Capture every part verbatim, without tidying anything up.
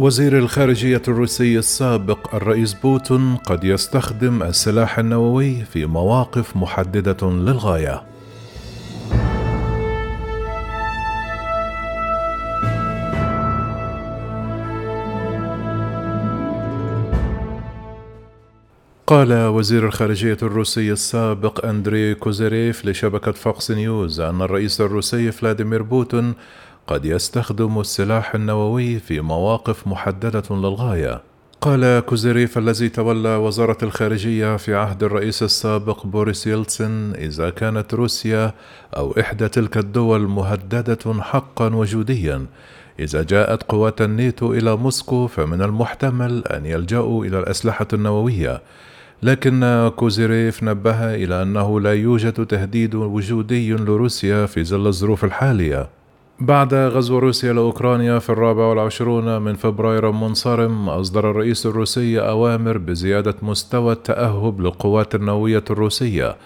وزير الخارجية الروسي السابق الرئيس بوتين قد يستخدم السلاح النووي في مواقف محددة للغاية. قال وزير الخارجية الروسي السابق أندري كوزيريف لشبكة فوكس نيوز أن الرئيس الروسي فلاديمير بوتين قد يستخدم السلاح النووي في مواقف محددة للغاية. قال كوزيريف الذي تولى وزارة الخارجية في عهد الرئيس السابق بوريس يلتسن إذا كانت روسيا أو إحدى تلك الدول مهددة حقا وجوديا، إذا جاءت قوات الناتو إلى موسكو فمن المحتمل أن يلجأوا إلى الأسلحة النووية. لكن كوزيريف نبه إلى أنه لا يوجد تهديد وجودي لروسيا في ظل الظروف الحالية. بعد غزو روسيا لأوكرانيا في الرابع والعشرون من فبراير المنصرم، أصدر الرئيس الروسي أوامر بزيادة مستوى التأهب للقوات النووية الروسية،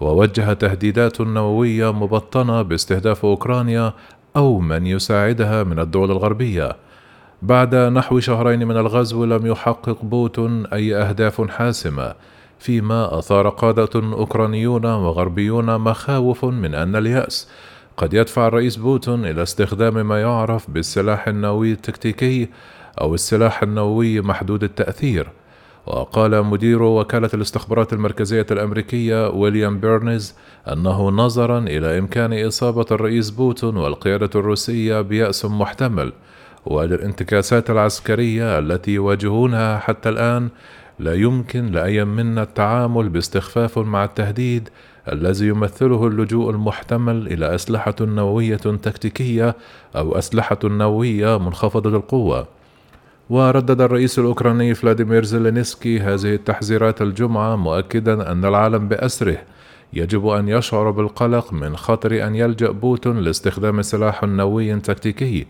ووجه تهديدات نووية مبطنة باستهداف أوكرانيا أو من يساعدها من الدول الغربية. بعد نحو شهرين من الغزو لم يحقق بوتين أي أهداف حاسمة، فيما أثار قادة أوكرانيون وغربيون مخاوف من أن اليأس قد يدفع الرئيس بوتين إلى استخدام ما يعرف بالسلاح النووي التكتيكي أو السلاح النووي محدود التأثير. وقال مدير وكالة الاستخبارات المركزية الأمريكية ويليام بيرنز أنه نظرا إلى إمكان إصابة الرئيس بوتين والقيادة الروسية بيأس محتمل والانتكاسات العسكرية التي يواجهونها حتى الآن، لا يمكن لأي منا التعامل باستخفاف مع التهديد الذي يمثله اللجوء المحتمل إلى أسلحة نووية تكتيكية أو أسلحة نووية منخفضة القوة. وردد الرئيس الأوكراني فلاديمير زيلينسكي هذه التحذيرات الجمعة، مؤكدا أن العالم بأسره يجب أن يشعر بالقلق من خطر أن يلجأ بوتين لاستخدام سلاح نووي تكتيكي.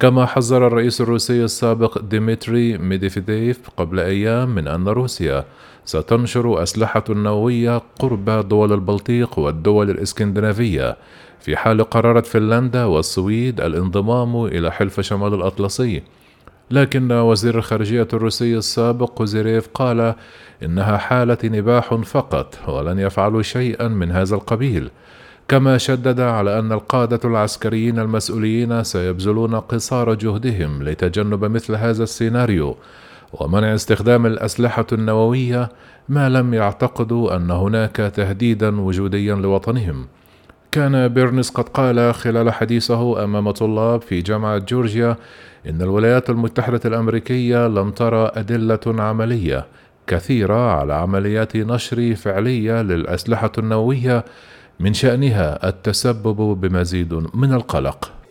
كما حذر الرئيس الروسي السابق ديمتري ميديفيديف قبل أيام من أن روسيا ستنشر أسلحة نووية قرب دول البلطيق والدول الإسكندنافية في حال قررت فنلندا والسويد الانضمام إلى حلف شمال الأطلسي. لكن وزير الخارجية الروسي السابق كوزيريف قال إنها حالة نباح فقط ولن يفعلوا شيئا من هذا القبيل. كما شدد على أن القادة العسكريين المسؤولين سيبذلون قصارى جهدهم لتجنب مثل هذا السيناريو ومنع استخدام الأسلحة النووية ما لم يعتقدوا أن هناك تهديدا وجوديا لوطنهم. كان بيرنز قد قال خلال حديثه أمام طلاب في جامعة جورجيا إن الولايات المتحدة الأمريكية لم ترى أدلة عملية كثيرة على عمليات نشر فعلية للأسلحة النووية من شأنها التسبب بمزيد من القلق.